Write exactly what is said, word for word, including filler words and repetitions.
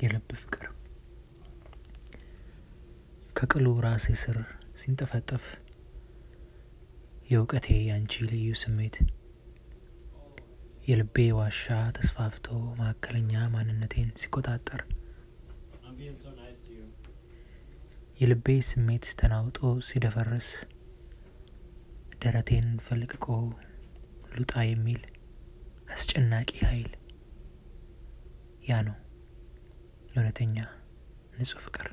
የልብ ፍቅር ከቅሉ ራስ ስር ሲንጠፈጠፍ የውቀቴ ያንቺ ልዩ ስሜት የልቤ ዋሻ ተስፋፍቶ ማከለኛ ማንነቴን ሲቆጣጠር የልቤ ስሜት ተናውጦ ሲደፈርስ ደረቴን ፈልቅቆ ሉጣ የሚል አስጨናቂ ኃይል ያ ነው እውነተኛ ንጹህ ፍቅር።